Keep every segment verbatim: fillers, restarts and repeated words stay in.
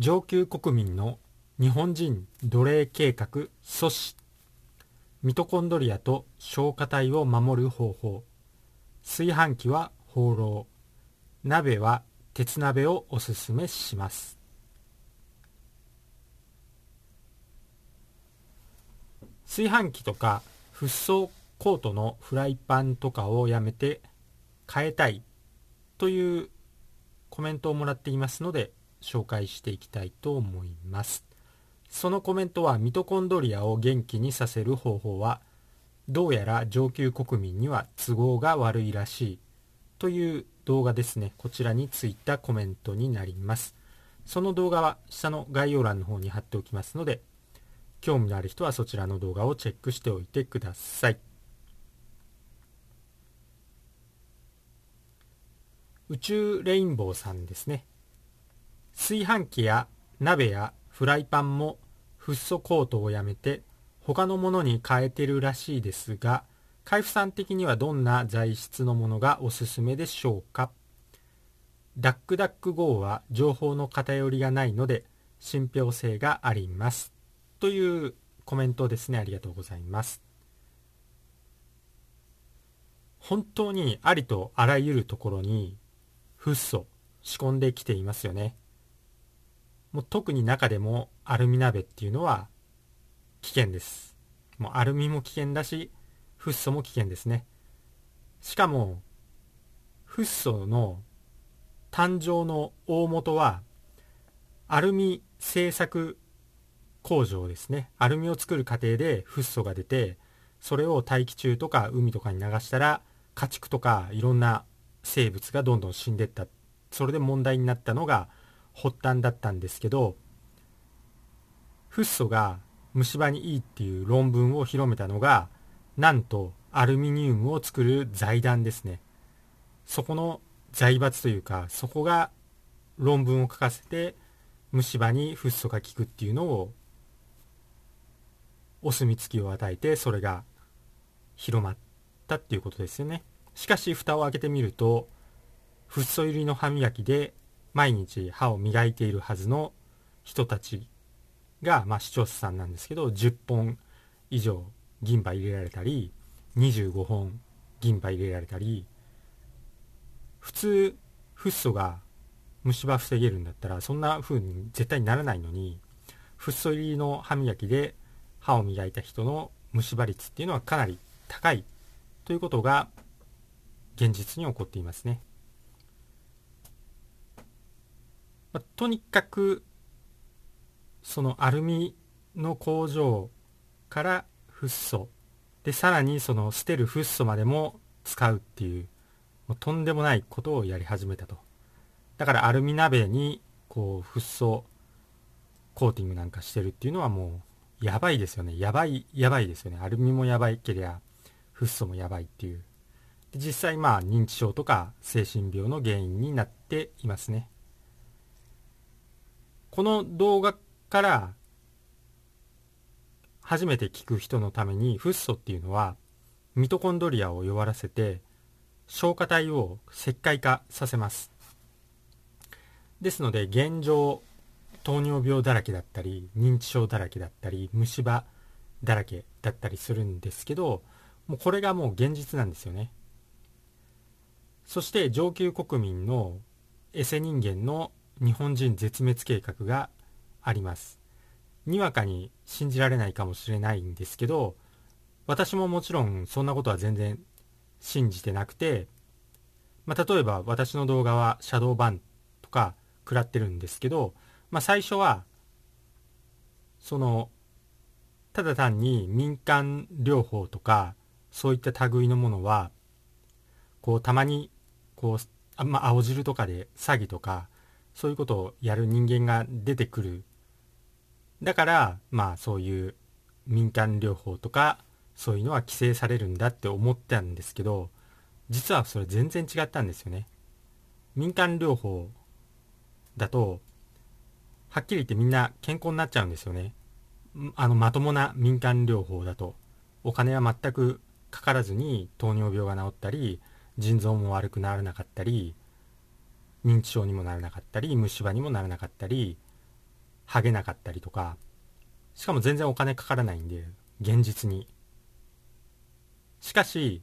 上級国民の日本人奴隷計画阻止、ミトコンドリアと消化体を守る方法、炊飯器はホーロー、鍋は鉄鍋をおすすめします。炊飯器とかフッ素コートのフライパンとかをやめて変えたいというコメントをもらっていますので紹介していきたいと思います。そのコメントはミトコンドリアを元気にさせる方法はどうやら上級国民には都合が悪いらしいという動画ですね。こちらについたコメントになります。その動画は下の概要欄の方に貼っておきますので、興味のある人はそちらの動画をチェックしておいてください。宇宙レインボーさんですね。炊飯器や鍋やフライパンもフッ素コートをやめて他のものに変えてるらしいですが、海部さん的にはどんな材質のものがおすすめでしょうか。ダックダック号は情報の偏りがないので信憑性がありますというコメントですね。ありがとうございます。本当にありとあらゆるところにフッ素仕込んできていますよね。もう特に中でもアルミ鍋っていうのは危険です。もうアルミも危険だし、フッ素も危険ですね。しかも、フッ素の誕生の大元は、アルミ製作工場ですね。アルミを作る過程でフッ素が出て、それを大気中とか海とかに流したら、家畜とかいろんな生物がどんどん死んでいった。それで問題になったのが、発端だったんですけど、フッ素が虫歯にいいっていう論文を広めたのが、なんとアルミニウムを作る財団ですね。そこの財閥というか、そこが論文を書かせて虫歯にフッ素が効くっていうのをお墨付きを与えて、それが広まったっていうことですよね。しかし蓋を開けてみると、フッ素入りの歯磨きで毎日歯を磨いているはずの人たちが、まあ、視聴者さんなんですけど、じゅっぽん以上銀歯入れられたり、にじゅうごほん銀歯入れられたり、普通フッ素が虫歯防げるんだったらそんな風に絶対にならないのに、フッ素入りの歯磨きで歯を磨いた人の虫歯率っていうのはかなり高いということが現実に起こっていますね。まあ、とにかくそのアルミの工場からフッ素で、さらにその捨てるフッ素までも使うってい う, もうとんでもないことをやり始めたと。だからアルミ鍋にこうフッ素コーティングなんかしてるっていうのはもうやばいですよね。やばいやばいですよね。アルミもやばいけりゃフッ素もやばいっていう。で、実際まあ認知症とか精神病の原因になっていますね。この動画から初めて聞く人のために、フッ素っていうのはミトコンドリアを弱らせて消化体を石灰化させます。ですので現状糖尿病だらけだったり認知症だらけだったり虫歯だらけだったりするんですけど、もうこれがもう現実なんですよね。そして上級国民のエセ人間の日本人絶滅計画があります。にわかに信じられないかもしれないんですけど、私ももちろんそんなことは全然信じてなくて、まあ、例えば私の動画はシャドーバンとか食らってるんですけど、まあ、最初はそのただ単に民間療法とかそういった類のものはこうたまにこう、あ、まあ、青汁とかで詐欺とかそういうことをやる人間が出てくる。だから、まあそういう民間療法とか、そういうのは規制されるんだって思ったんですけど、実はそれ全然違ったんですよね。民間療法だと、はっきり言ってみんな健康になっちゃうんですよね。あの、まともな民間療法だと。お金は全くかからずに糖尿病が治ったり、腎臓も悪くならなかったり、認知症にもならなかったり、虫歯にもならなかったり、剥げなかったりとか、しかも全然お金かからないんで、現実に。しかし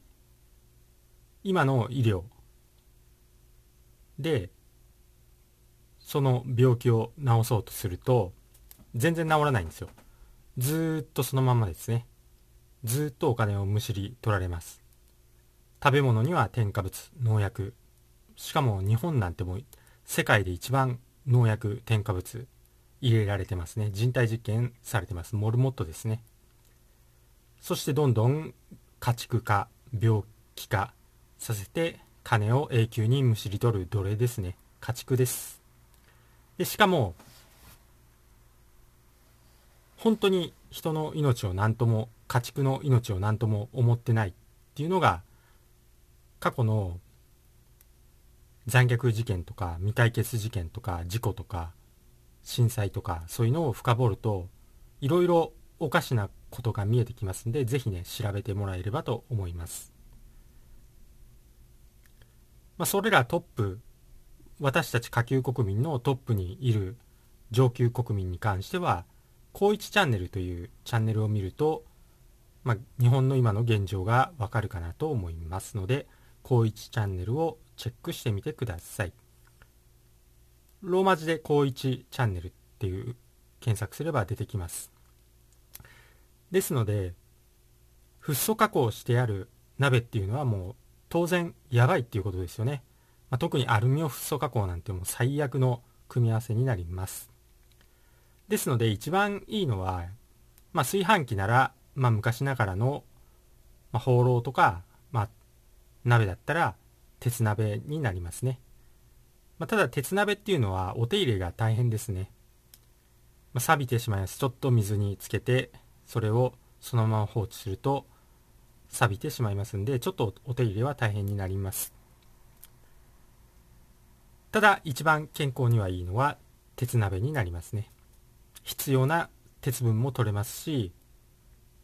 今の医療でその病気を治そうとすると全然治らないんですよ。ずーっとそのままですね。ずーっとお金をむしり取られます。食べ物には添加物、農薬、しかも日本なんてもう世界で一番農薬、添加物入れられてますね。人体実験されてます。モルモットですね。そしてどんどん家畜化、病気化させて金を永久にむしり取る奴隷ですね。家畜です。でしかも本当に人の命を何とも、家畜の命を何とも思ってないっていうのが過去の残虐事件とか未解決事件とか事故とか震災とか、そういうのを深掘るといろいろおかしなことが見えてきますんで、ぜひね調べてもらえればと思います。まあ、それらトップ、私たち下級国民のトップにいる上級国民に関しては高一チャンネルというチャンネルを見ると、まあ、日本の今の現状がわかるかなと思いますので、高一チャンネルをチェックしてみてください。ローマ字で高一チャンネルっていう検索すれば出てきます。ですので、フッ素加工してある鍋っていうのはもう当然やばいっていうことですよね。まあ、特にアルミをフッ素加工なんてもう最悪の組み合わせになります。ですので一番いいのは、まあ、炊飯器なら、まあ、昔ながらの、まあ、ホーローとか、まあ、鍋だったら鉄鍋になりますね。まあ、ただ鉄鍋っていうのはお手入れが大変ですね。まあ、錆びてしまいます。ちょっと水につけてそれをそのまま放置すると錆びてしまいますんで、ちょっとお手入れは大変になります。ただ一番健康にはいいのは鉄鍋になりますね。必要な鉄分も取れますし、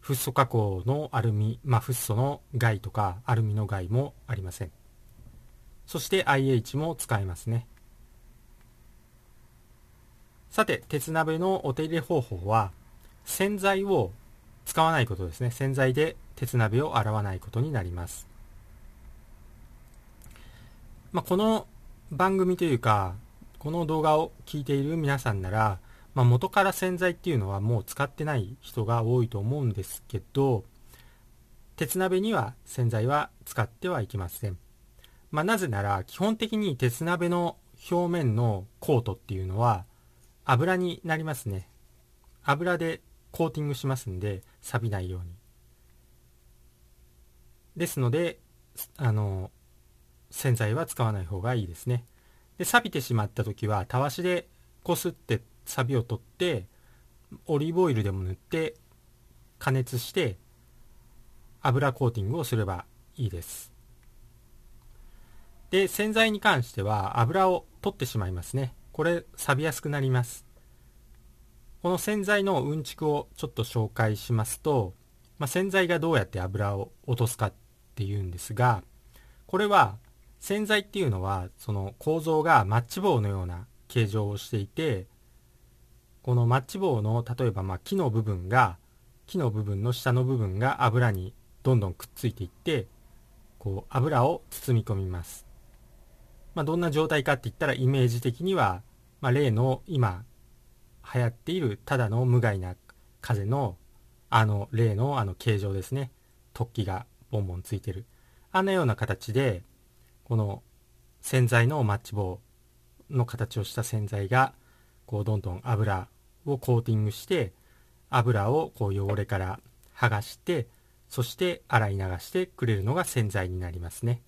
フッ素加工のアルミ、まあフッ素の害とかアルミの害もありません。そして アイエイチ も使えますね。さて、鉄鍋のお手入れ方法は洗剤を使わないことですね。洗剤で鉄鍋を洗わないことになります。まあ、この番組というかこの動画を聞いている皆さんなら、まあ、元から洗剤っていうのはもう使ってない人が多いと思うんですけど、鉄鍋には洗剤は使ってはいけません。まあ、なぜなら基本的に鉄鍋の表面のコートっていうのは油になりますね。油でコーティングしますんで、錆びないように。ですので、あの洗剤は使わない方がいいですね。で、錆びてしまった時はたわしでこすって錆びを取って、オリーブオイルでも塗って加熱して油コーティングをすればいいです。で、洗剤に関しては油を取ってしまいますね。これ錆びやすくなります。この洗剤のうんちくをちょっと紹介しますと、まあ、洗剤がどうやって油を落とすかっていうんですが、これは洗剤っていうのはその構造がマッチ棒のような形状をしていて、このマッチ棒の例えばまあ木の部分が木の部分の下の部分が油にどんどんくっついていって、こう油を包み込みます。まあ、どんな状態かって言ったら、イメージ的には、まあ、例の今流行っているただの無害な風のあの例のあの形状ですね。突起がボンボンついてるあんなような形で、この洗剤のマッチ棒の形をした洗剤がこうどんどん油をコーティングして、油をこう汚れから剥がして、そして洗い流してくれるのが洗剤になりますね。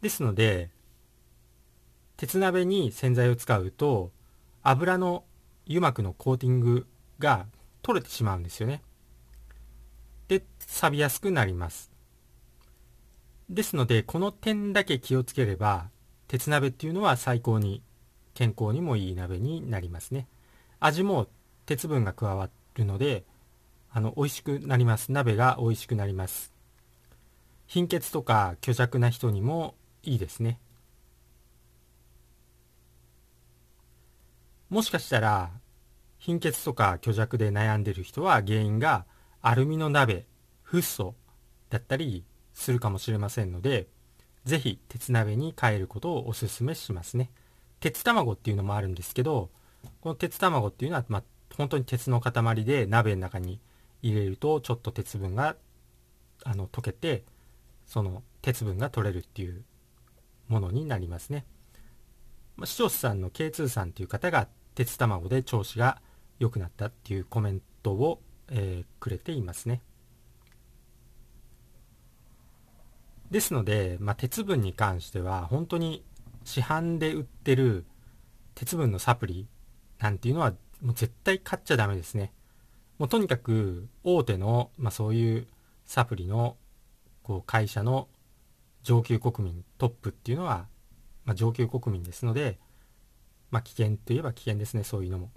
ですので鉄鍋に洗剤を使うと油の油膜のコーティングが取れてしまうんですよね。で、錆びやすくなります。ですのでこの点だけ気をつければ、鉄鍋っていうのは最高に健康にもいい鍋になりますね。味も鉄分が加わるので、あの美味しくなります。鍋が美味しくなります。貧血とか虚弱な人にもいいですね。もしかしたら貧血とか虚弱で悩んでる人は原因がアルミの鍋、フッ素だったりするかもしれませんので、ぜひ鉄鍋に変えることをおすすめしますね。鉄卵っていうのもあるんですけど、この鉄卵っていうのは、まあ、本当に鉄の塊で鍋の中に入れるとちょっと鉄分があの溶けて、その鉄分が取れるっていうものになりますね。まあ、視聴者さんの ケーツー さんという方が鉄卵で調子が良くなったっていうコメントを、えー、くれていますね。ですので、まあ、鉄分に関しては本当に市販で売ってる鉄分のサプリなんていうのはもう絶対買っちゃダメですね。もうとにかく大手の、まあ、そういうサプリのこう会社の上級国民トップっていうのは、まあ、上級国民ですので、まあ、危険といえば危険ですね。そういうのも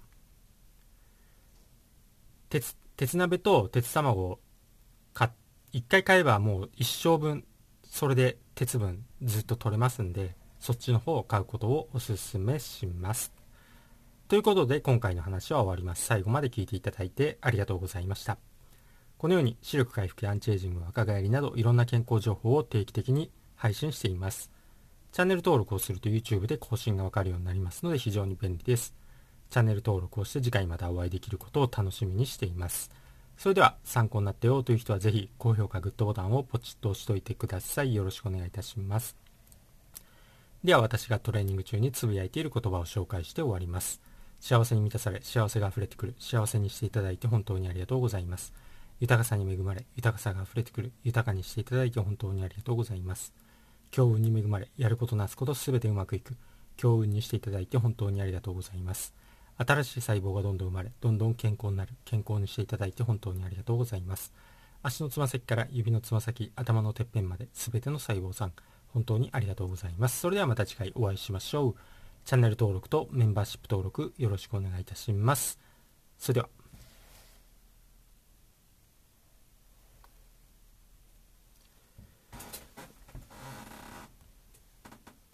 鉄, 鉄鍋と鉄卵をいっかい買えばもう一生分それで鉄分ずっと取れますんで、そっちの方を買うことをおすすめします。ということで今回の話は終わります。最後まで聞いていただいてありがとうございました。このように視力回復やアンチエイジング、若返りなどいろんな健康情報を定期的に配信しています。チャンネル登録をすると YouTube で更新がわかるようになりますので非常に便利です。チャンネル登録をして次回またお会いできることを楽しみにしています。それでは参考になったよという人はぜひ高評価、グッドボタンをポチッと押しておいてください。よろしくお願いいたします。では私がトレーニング中につぶやいている言葉を紹介して終わります。幸せに満たされ、幸せが溢れてくる。幸せにしていただいて本当にありがとうございます。豊かさに恵まれ、豊かさが溢れてくる。豊かにしていただいて本当にありがとうございます。強運に恵まれ、やることなすことすべてうまくいく。強運にしていただいて本当にありがとうございます。新しい細胞がどんどん生まれ、どんどん健康になる。健康にしていただいて本当にありがとうございます。足のつま先から指のつま先、頭のてっぺんまで、すべての細胞さん本当にありがとうございます。それではまた次回お会いしましょう。チャンネル登録とメンバーシップ登録よろしくお願いいたします。それでは。